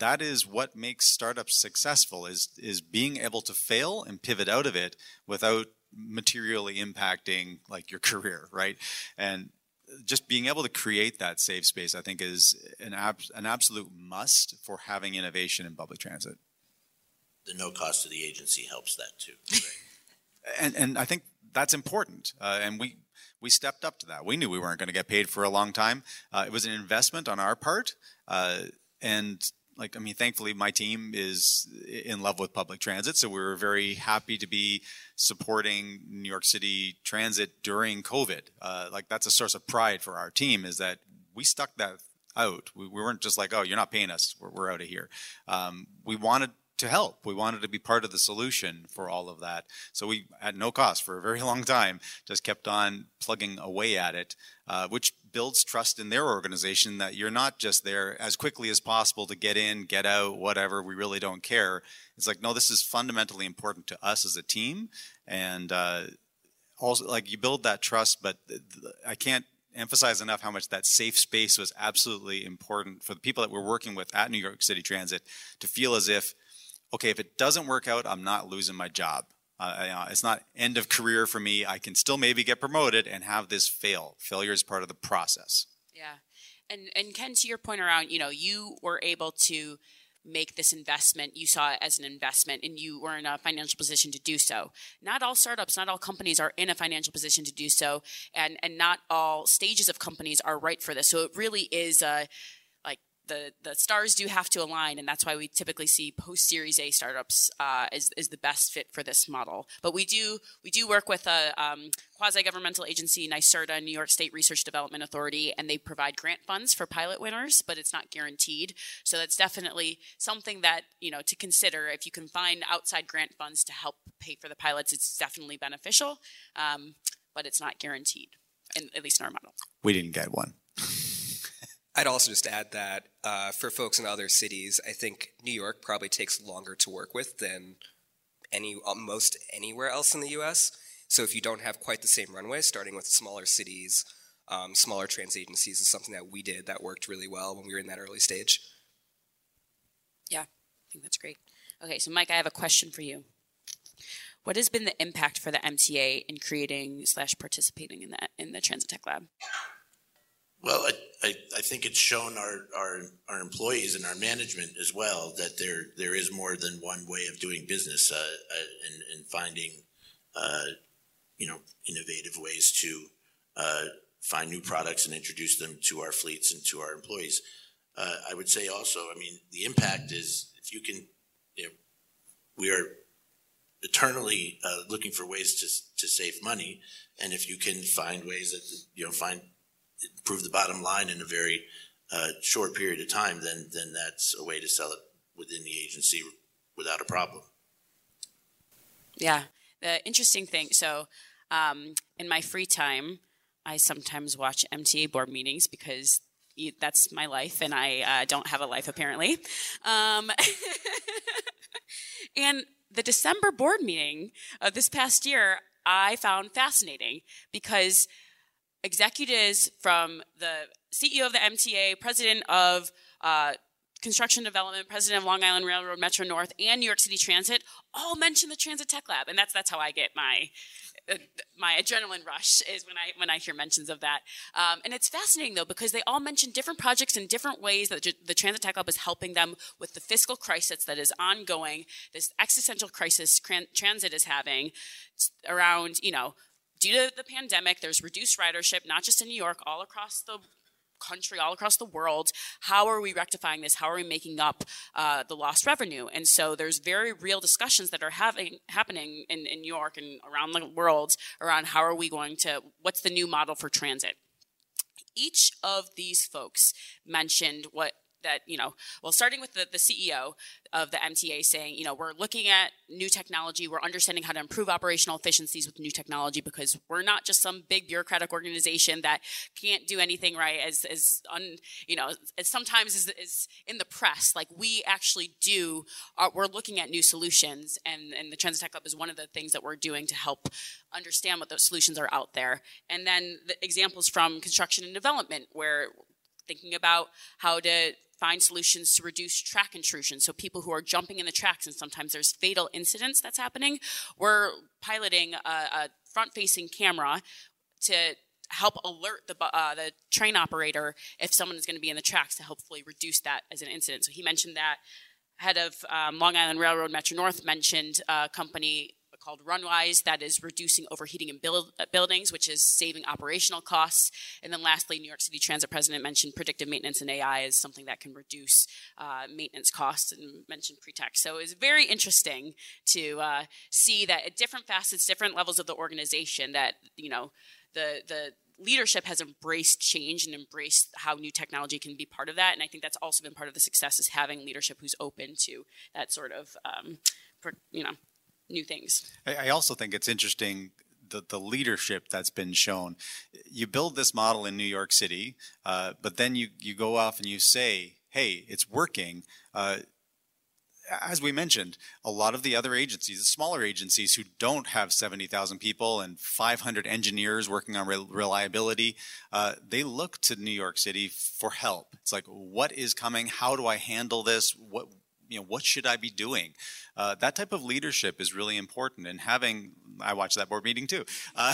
that is what makes startups successful, is is being able to fail and pivot out of it without materially impacting, like, your career, right? And just being able to create that safe space, I think, is an ab- an absolute must for having innovation in public transit. The no cost to the agency helps that too. Right? and and I think that's important, uh, and we we stepped up to that. We knew we weren't going to get paid for a long time. Uh, it was an investment on our part, uh, and like I mean, thankfully, my team is in love with public transit, so we were very happy to be supporting New York City Transit during COVID. Uh, like that's a source of pride for our team, is that we stuck that out. We, we weren't just like, oh, you're not paying us, we're, we're out of here. Um, we wanted to help. We wanted to be part of the solution for all of that. So we, at no cost for a very long time, just kept on plugging away at it, uh, which builds trust in their organization that you're not just there as quickly as possible to get in, get out, whatever, we really don't care. It's like, no, this is fundamentally important to us as a team. And uh, also, like, you build that trust, but th- th- I can't emphasize enough how much that safe space was absolutely important for the people that we're working with at New York City Transit to feel as if, okay, if it doesn't work out, I'm not losing my job. Uh, it's not end of career for me. I can still maybe get promoted and have this fail. Failure is part of the process. Yeah. And and Ken, to your point around, you know, you were able to make this investment. You saw it as an investment and you were in a financial position to do so. Not all startups, not all companies are in a financial position to do so. And, and not all stages of companies are right for this. So it really is a, like, The, the stars do have to align, and that's why we typically see post-Series A startups uh, as, as the best fit for this model. But we do we do work with a um, quasi-governmental agency, NYSERDA, New York State Research Development Authority, and they provide grant funds for pilot winners, but it's not guaranteed. So that's definitely something that, you know, to consider. If you can find outside grant funds to help pay for the pilots, it's definitely beneficial, um, but it's not guaranteed, in, at least in our model. We didn't get one. I'd also just add that uh, for folks in other cities, I think New York probably takes longer to work with than any most anywhere else in the U S. So if you don't have quite the same runway, starting with smaller cities, um, smaller transit agencies is something that we did that worked really well when we were in that early stage. Yeah, I think that's great. Okay, so Mike, I have a question for you. What has been the impact for the M T A in creating slash participating in the, in the Transit Tech Lab? Well, I, I, I think it's shown our, our, our employees and our management as well that there there is more than one way of doing business uh, uh, and, and finding, uh, you know, innovative ways to uh, find new products and introduce them to our fleets and to our employees. Uh, I would say also, I mean, the impact is if you can, you know, we are eternally uh, looking for ways to to save money, and if you can find ways that, you know, find improve the bottom line in a very uh, short period of time, then then that's a way to sell it within the agency without a problem. Yeah. The interesting thing, so um, in my free time, I sometimes watch M T A board meetings because that's my life, and I uh, don't have a life apparently. Um, and the December board meeting of this past year, I found fascinating because executives from the C E O of the M T A, president of uh, construction development, president of Long Island Railroad, Metro North, and New York City Transit all mention the Transit Tech Lab, and that's that's how I get my uh, my adrenaline rush is when I when I hear mentions of that. Um, and it's fascinating though because they all mention different projects and different ways that the Transit Tech Lab is helping them with the fiscal crisis that is ongoing, this existential crisis tran- transit is having around, you know. Due to the pandemic, there's reduced ridership, not just in New York, all across the country, all across the world. How are we rectifying this? How are we making up uh, the lost revenue? And so there's very real discussions that are having happening in, in New York and around the world around how are we going to, what's the new model for transit? Each of these folks mentioned what that, you know, well, starting with the, the C E O of the M T A saying, you know, we're looking at new technology. We're understanding how to improve operational efficiencies with new technology because we're not just some big bureaucratic organization that can't do anything right as, as un, you know, as sometimes is, is in the press. Like we actually do, uh, we're looking at new solutions and, and the Transit Tech Lab is one of the things that we're doing to help understand what those solutions are out there. And then the examples from construction and development where thinking about how to find solutions to reduce track intrusion. So people who are jumping in the tracks, and sometimes there's fatal incidents that's happening. We're piloting a, a front-facing camera to help alert the, uh, the train operator if someone is going to be in the tracks to hopefully reduce that as an incident. So he mentioned that. Head of um, Long Island Railroad Metro North mentioned a company called RunWise, that is reducing overheating in build, uh, buildings, which is saving operational costs. And then lastly, New York City Transit President mentioned predictive maintenance and A I is something that can reduce uh, maintenance costs, and mentioned Pretect. So it's very interesting to uh, see that at different facets, different levels of the organization, that, you know, the the leadership has embraced change and embraced how new technology can be part of that. And I think that's also been part of the success, is having leadership who's open to that sort of, um, you know, new things. I also think it's interesting, the, the leadership that's been shown. You build this model in New York City, uh, but then you, you go off and you say, hey, it's working. Uh, As we mentioned, a lot of the other agencies, the smaller agencies who don't have seventy thousand people and five hundred engineers working on re- reliability, uh, they look to New York City for help. It's like, what is coming? How do I handle this? What, you know, what should I be doing? Uh, that type of leadership is really important. And having, I watched that board meeting too, uh,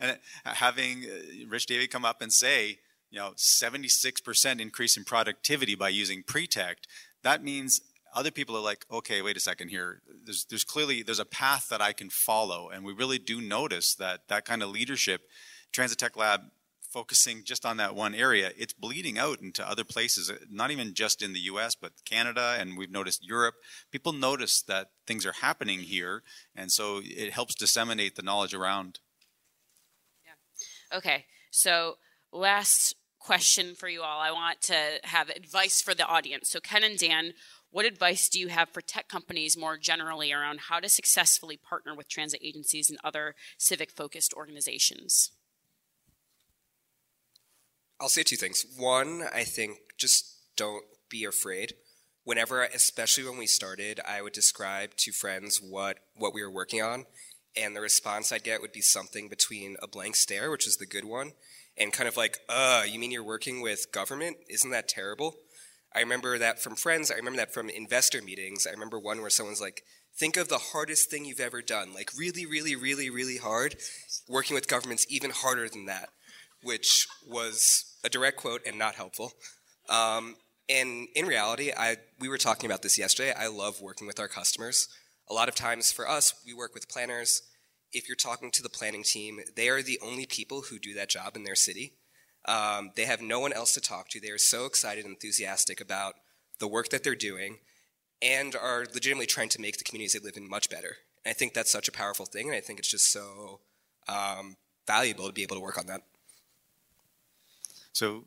and having Rich Davey come up and say, you know, seventy-six percent increase in productivity by using Pretect, that means other people are like, okay, wait a second here. There's, there's clearly, there's a path that I can follow. And we really do notice that that kind of leadership, Transit Tech Lab focusing just on that one area, it's bleeding out into other places, not even just in the U S, but Canada, and we've noticed Europe. People notice that things are happening here, and so it helps disseminate the knowledge around. Yeah. Okay, so last question for you all. I want to have advice for the audience. So Ken and Dan, what advice do you have for tech companies more generally around how to successfully partner with transit agencies and other civic-focused organizations? I'll say two things. One, I think just don't be afraid. Whenever, especially when we started, I would describe to friends what, what we were working on, and the response I'd get would be something between a blank stare, which is the good one, and kind of like, uh, you mean you're working with government? Isn't that terrible? I remember that from friends. I remember that from investor meetings. I remember one where someone's like, think of the hardest thing you've ever done, like really, really, really, really hard. Working with government's even harder than that, which was a direct quote and not helpful. Um, and in reality, I we were talking about this yesterday. I love working with our customers. A lot of times for us, we work with planners. If you're talking to the planning team, they are the only people who do that job in their city. Um, they have no one else to talk to. They are so excited and enthusiastic about the work that they're doing and are legitimately trying to make the communities they live in much better. And I think that's such a powerful thing, and I think it's just so um, valuable to be able to work on that. So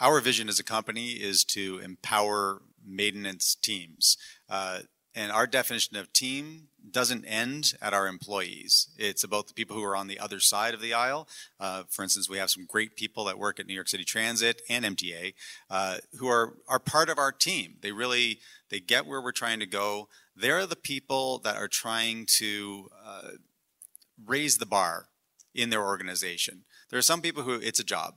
our vision as a company is to empower maintenance teams. Uh, and our definition of team doesn't end at our employees. It's about the people who are on the other side of the aisle. Uh, for instance, we have some great people that work at New York City Transit and M T A uh, who are, are part of our team. They really, they get where we're trying to go. They're the people that are trying to uh, raise the bar in their organization. There are some people who, it's a job,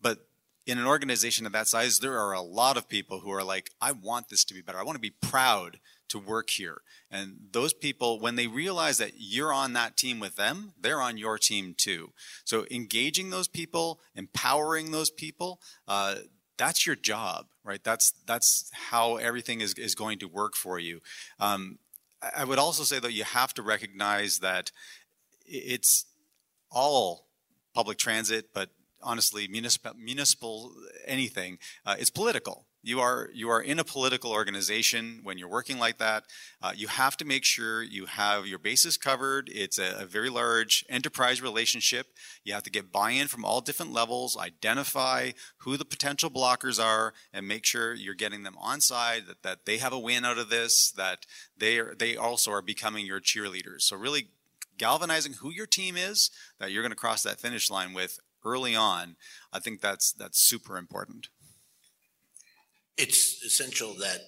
but in an organization of that size, there are a lot of people who are like, I want this to be better. I want to be proud to work here. And those people, when they realize that you're on that team with them, they're on your team too. So engaging those people, empowering those people, uh, that's your job, right? That's that's how everything is, is going to work for you. Um, I would also say, though, you have to recognize that it's all public transit, but honestly, municipal, municipal anything, uh, it's political. You are you are in a political organization when you're working like that. Uh, you have to make sure you have your bases covered. It's a, a very large enterprise relationship. You have to get buy-in from all different levels, identify who the potential blockers are, and make sure you're getting them on side, that, that they have a win out of this, that they are, they also are becoming your cheerleaders. So really galvanizing who your team is, that you're going to cross that finish line with early on, I think that's that's super important. It's essential that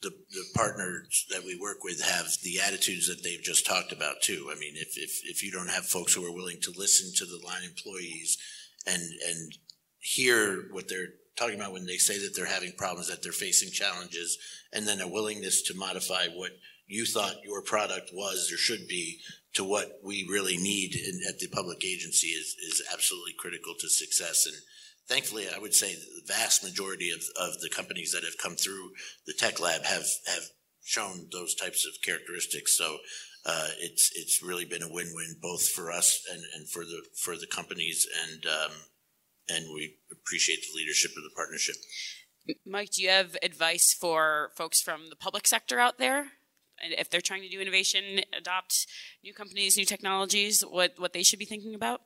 the, the partners that we work with have the attitudes that they've just talked about too. I mean, if, if, if you don't have folks who are willing to listen to the line employees and and hear what they're talking about when they say that they're having problems, that they're facing challenges, and then a willingness to modify what you thought your product was or should be to what we really need in, at the public agency is, is absolutely critical to success. And thankfully, I would say the vast majority of, of the companies that have come through the tech lab have, have shown those types of characteristics. So uh, it's it's really been a win-win both for us and, and for the for the companies, and um, and we appreciate the leadership of the partnership. Mike, do you have advice for folks from the public sector out there? If they're trying to do innovation, adopt new companies, new technologies, what, what they should be thinking about?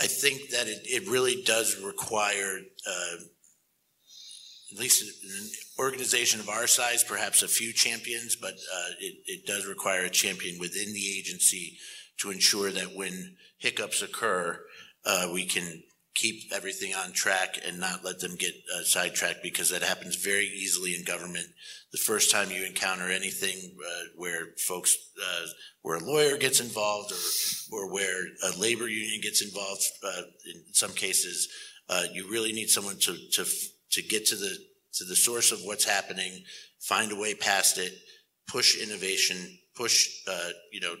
I think that it, it really does require, uh, at least an organization of our size, perhaps a few champions, but uh, it, it does require a champion within the agency to ensure that when hiccups occur, uh, we can keep everything on track and not let them get uh, sidetracked, because that happens very easily in government. The first time you encounter anything uh, where folks, uh, where a lawyer gets involved or, or where a labor union gets involved, uh, in some cases, uh, you really need someone to, to, to get to the, to the source of what's happening, find a way past it, push innovation, push, uh, you know,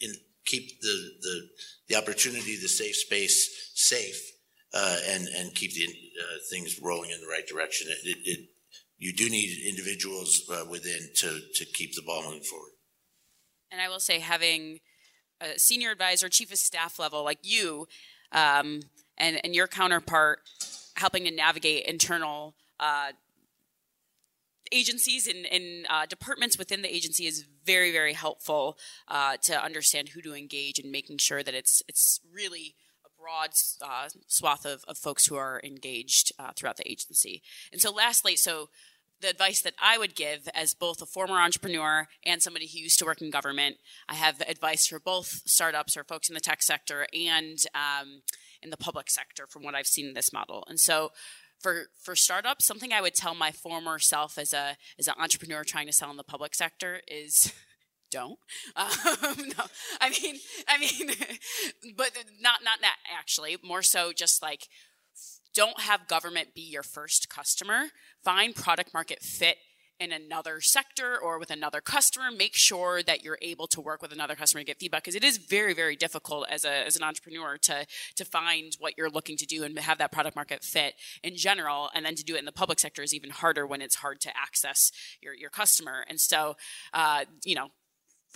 in, keep the, the, the opportunity, the safe space safe, Uh, and, and keep the uh, things rolling in the right direction. It, it, it, you do need individuals uh, within to, to keep the ball moving forward. And I will say, having a senior advisor, chief of staff level like you um, and, and your counterpart helping to navigate internal uh, agencies and, and uh, departments within the agency is very, very helpful uh, to understand who to engage and making sure that it's it's really broad uh, swath of, of folks who are engaged uh, throughout the agency. And so lastly, so the advice that I would give as both a former entrepreneur and somebody who used to work in government, I have advice for both startups or folks in the tech sector and um, in the public sector from what I've seen in this model. And so for, for startups, something I would tell my former self as a as an entrepreneur trying to sell in the public sector is... Don't. Um, no, I mean, I mean, but not not that actually. More so, just like, don't have government be your first customer. Find product market fit in another sector or with another customer. Make sure that you're able to work with another customer to get feedback, because it is very, very difficult as a as an entrepreneur to to find what you're looking to do and have that product market fit in general. And then to do it in the public sector is even harder when it's hard to access your your customer. And so, uh, you know.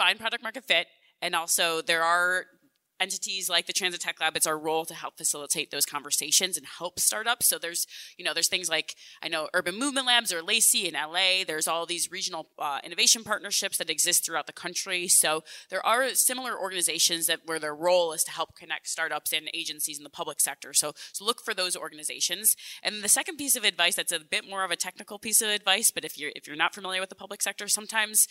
Find product market fit, and also there are entities like the Transit Tech Lab. It's our role to help facilitate those conversations and help startups. So there's, you know, there's things like, I know Urban Movement Labs or Lacey in L A. There's all these regional uh, innovation partnerships that exist throughout the country. So there are similar organizations that where their role is to help connect startups and agencies in the public sector. So, so look for those organizations. And the second piece of advice that's a bit more of a technical piece of advice, but if you're if you're not familiar with the public sector, sometimes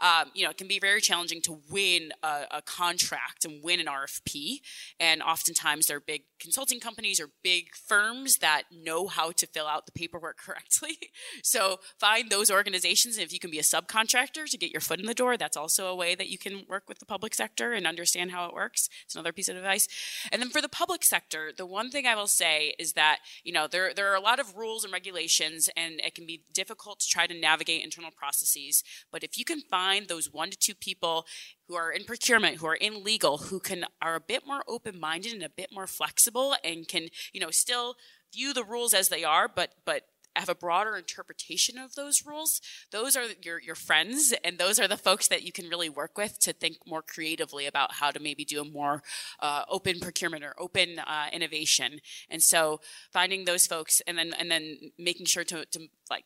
um, you know, it can be very challenging to win a, a contract and win an R F P. And oftentimes they're big consulting companies or big firms that know how to fill out the paperwork correctly. So find those organizations. And if you can be a subcontractor to get your foot in the door, that's also a way that you can work with the public sector and understand how it works. It's another piece of advice. And then for the public sector, the one thing I will say is that, you know, there, there are a lot of rules and regulations, and it can be difficult to try to navigate internal processes. But if you can find those one to two people who are in procurement, who are in legal, who can are a bit more open-minded and a bit more flexible, and can, you know, still view the rules as they are, but but have a broader interpretation of those rules. Those are your your friends, and those are the folks that you can really work with to think more creatively about how to maybe do a more uh, open procurement or open uh, innovation. And so finding those folks, and then and then making sure to, to like.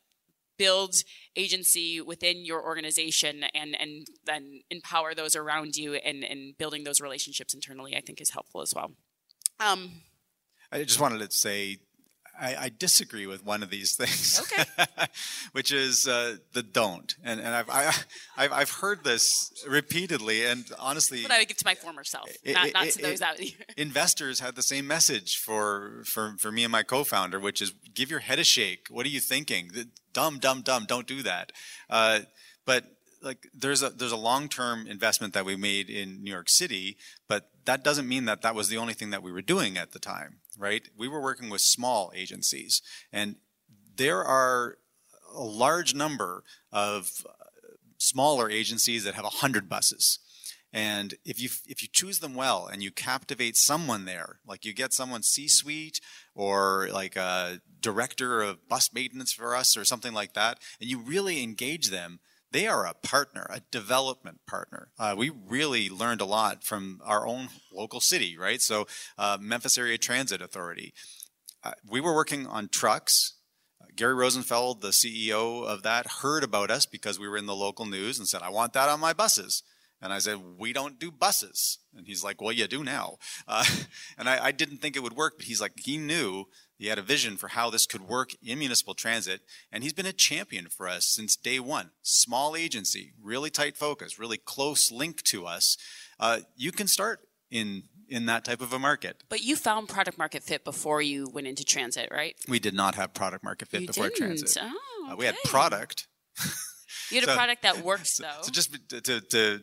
build agency within your organization, and and then empower those around you, and, and building those relationships internally, I think, is helpful as well. Um, I just wanted to say I, I disagree with one of these things, okay. which is uh, the don't. And and I've I, I've I've heard this repeatedly, and honestly, but I would give to my former self, it, not, it, not to those it, out here. Investors had the same message for for for me and my co-founder, which is give your head a shake. What are you thinking? The, dumb, dumb, dumb. Don't do that. Uh, but like, there's a there's a long-term investment that we made in New York City, but that doesn't mean that that was the only thing that we were doing at the time, right? We were working with small agencies, and there are a large number of smaller agencies that have one hundred buses. And if you if you choose them well and you captivate someone there, like you get someone C-suite or like a director of bus maintenance for us or something like that, and you really engage them, they are a partner, a development partner. Uh, we really learned a lot from our own local city, right? So uh, Memphis Area Transit Authority. Uh, we were working on trucks. Uh, Gary Rosenfeld, the C E O of that, heard about us because we were in the local news and said, I want that on my buses. And I said, we don't do buses. And he's like, well, you do now. Uh, and I, I didn't think it would work, but he's like, he knew. He had a vision for how this could work in municipal transit, and he's been a champion for us since day one. Small agency, really tight focus, really close link to us. Uh, you can start in in that type of a market. But you found product market fit before you went into transit, right? We did not have product market fit you before didn't. transit. Oh, okay. uh, we had product. You had so, a product that works, though. So, so just to, to, to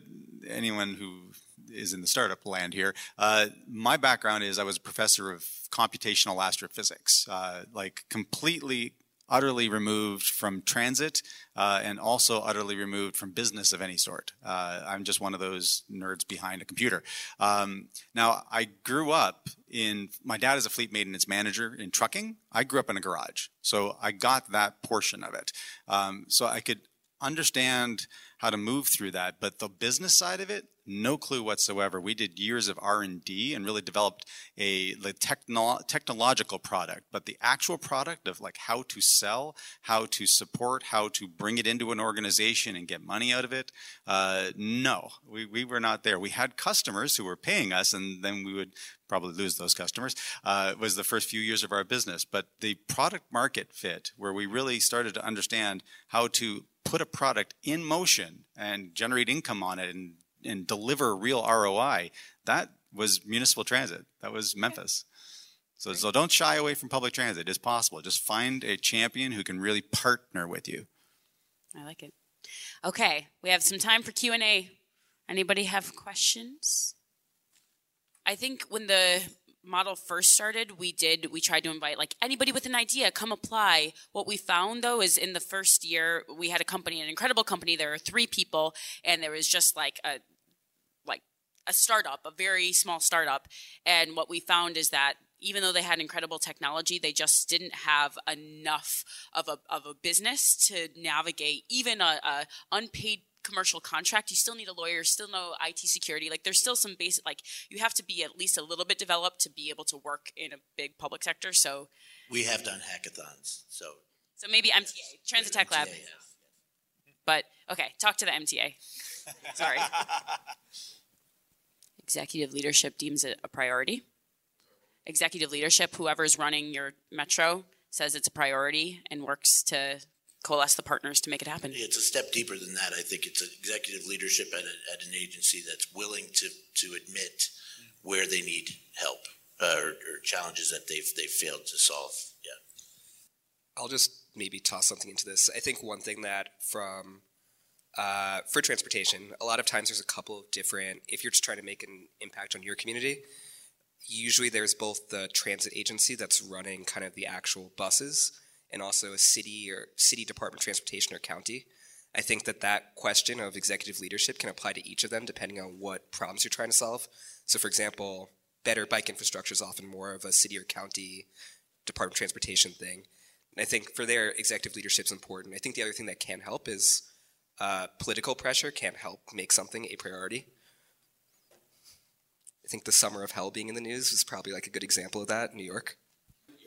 anyone who is in the startup land here, uh, my background is I was a professor of computational astrophysics, uh, like completely, utterly removed from transit uh, and also utterly removed from business of any sort. Uh, I'm just one of those nerds behind a computer. Um, now, I grew up in, my dad is a fleet maintenance manager in trucking. I grew up in a garage, so I got that portion of it. Um, so I could understand how to move through that, but the business side of it, no clue whatsoever. We did years of R and D and really developed a the techno- technological product, but the actual product of like how to sell, how to support, how to bring it into an organization and get money out of it, uh, no, we, we were not there. We had customers who were paying us, and then we would probably lose those customers. Uh, was the first few years of our business, but the product market fit, where we really started to understand how to put a product in motion and generate income on it and and deliver real R O I, that was municipal transit. That was Memphis. So, so don't shy away from public transit. It's possible. Just find a champion who can really partner with you. I like it. Okay, we have some time for Q and A. Anybody have questions? I think when the model first started, we did, we tried to invite like anybody with an idea, come apply. What we found though is in the first year, we had a company, an incredible company. There were three people and there was just like a like a startup, a very small startup. And what we found is that even though they had incredible technology, they just didn't have enough of a of a business to navigate even a, a unpaid commercial contract. You still need a lawyer, still no I T security. Like there's still some basic, like you have to be at least a little bit developed to be able to work in a big public sector. So we have done hackathons. So so maybe M T A, yes. Transit Tech Lab. M T A, yes. But okay, talk to the M T A. Sorry. Executive leadership deems it a priority. Executive leadership, whoever's running your metro, says it's a priority and works to coalesce the partners to make it happen. It's a step deeper than that. I think it's executive leadership at, a, at an agency that's willing to, to admit where they need help uh, or, or challenges that they've they've failed to solve. Yeah. I'll just maybe toss something into this. I think one thing that from uh, for transportation, a lot of times there's a couple of different, if you're just trying to make an impact on your community, usually there's both the transit agency that's running kind of the actual buses and also a city or city department of transportation or county. I think that that question of executive leadership can apply to each of them depending on what problems you're trying to solve. So for example, better bike infrastructure is often more of a city or county department of transportation thing. And I think for their executive leadership is important. I think the other thing that can help is uh, political pressure can help make something a priority. I think the summer of hell being in the news is probably like a good example of that in New York.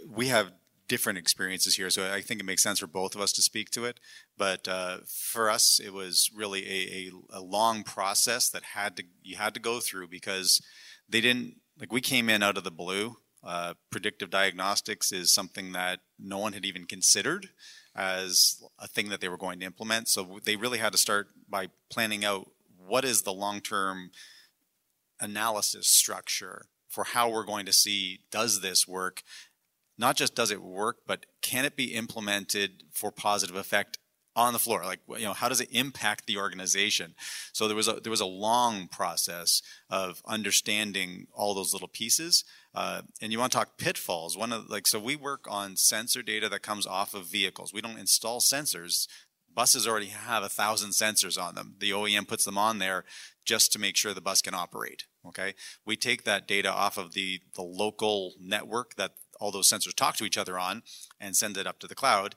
We have different experiences here, so I think it makes sense for both of us to speak to it. But uh, for us, it was really a, a, a long process that had to you had to go through because they didn't like we came in out of the blue. Uh, predictive diagnostics is something that no one had even considered as a thing that they were going to implement. So they really had to start by planning out what is the long-term analysis structure for how we're going to see does this work. Not just does it work, but can it be implemented for positive effect on the floor? Like, you know, how does it impact the organization? So there was a, there was a long process of understanding all those little pieces. Uh, and you want to talk pitfalls? One of like so we work on sensor data that comes off of vehicles. We don't install sensors. Buses already have a thousand sensors on them. The O E M puts them on there just to make sure the bus can operate. Okay, we take that data off of the the local network that all those sensors talk to each other on and send it up to the cloud.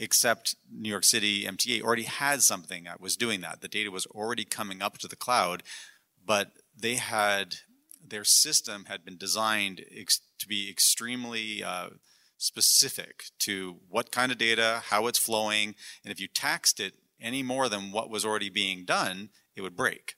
except New York City M T A already had something that was doing that. The data was already coming up to the cloud, but they had, their system had been designed ex- to be extremely uh, specific to what kind of data, how it's flowing, and if you taxed it any more than what was already being done, it would break.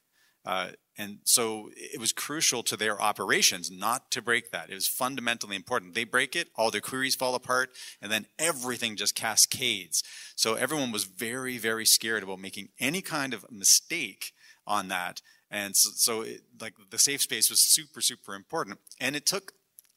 Uh, and so it was crucial to their operations not to break that. It was fundamentally important. They break it, all their queries fall apart, and then everything just cascades. So everyone was very, very scared about making any kind of mistake on that. And so, so it, like the safe space was super, super important. And it took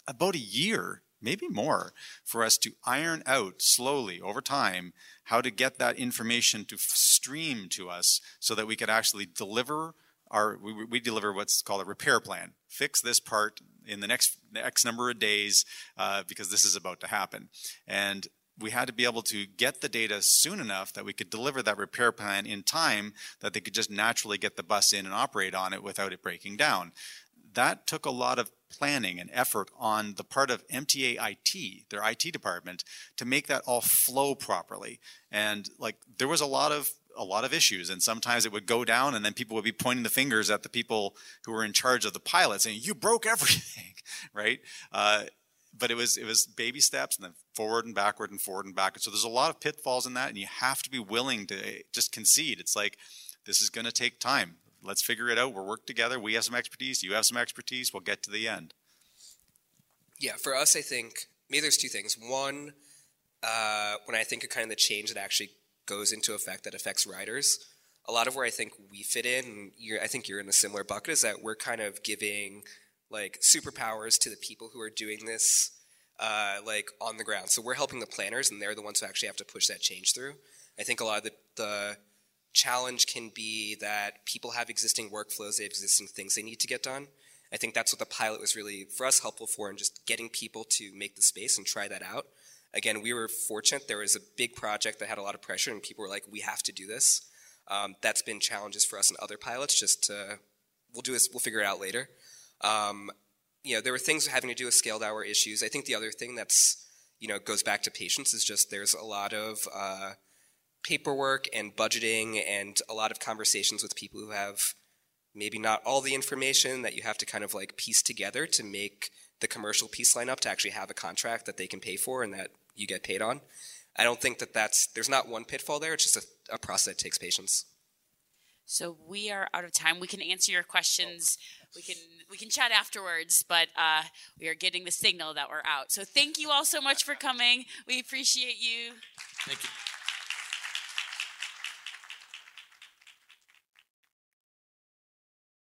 about a year, maybe more, for us to iron out slowly over time how to get that information to stream to us so that we could actually deliver Our, we, we deliver what's called a repair plan. Fix this part in the next X number of days uh, because this is about to happen. And we had to be able to get the data soon enough that we could deliver that repair plan in time that they could just naturally get the bus in and operate on it without it breaking down. That took a lot of planning and effort on the part of M T A I T, their I T department, to make that all flow properly. And like there was a lot of a lot of issues, and sometimes it would go down and then people would be pointing the fingers at the people who were in charge of the pilot saying, you broke everything, right? Uh, but it was it was baby steps and then forward and backward and forward and backward. So there's a lot of pitfalls in that, and you have to be willing to just concede. It's like, this is going to take time. Let's figure it out. We'll work together. We have some expertise. You have some expertise. We'll get to the end. Yeah, for us, I think, maybe there's two things. One, uh, when I think of kind of the change that actually goes into effect that affects riders, a lot of where I think we fit in, and you're, I think you're in a similar bucket, is that we're kind of giving like superpowers to the people who are doing this uh, like on the ground. So we're helping the planners, and they're the ones who actually have to push that change through. I think a lot of the, the challenge can be that people have existing workflows, they have existing things they need to get done. I think that's what the pilot was really, for us, helpful for, and just getting people to make the space and try that out. Again, we were fortunate. There was a big project that had a lot of pressure, and people were like, we have to do this. Um, that's been challenges for us and other pilots, just to, we'll do this, we'll figure it out later. Um, you know, there were things having to do with scaled hour issues. I think the other thing that's, you know, goes back to patience is just there's a lot of uh, paperwork and budgeting and a lot of conversations with people who have maybe not all the information that you have to kind of like piece together to make the commercial piece line up to actually have a contract that they can pay for and that you get paid on. I don't think that that's, there's not one pitfall there. It's just a, a process that takes patience. So we are out of time. We can answer your questions. Oh. We can we can chat afterwards, but uh, we are getting the signal that we're out. So thank you all so much for coming. We appreciate you. Thank you.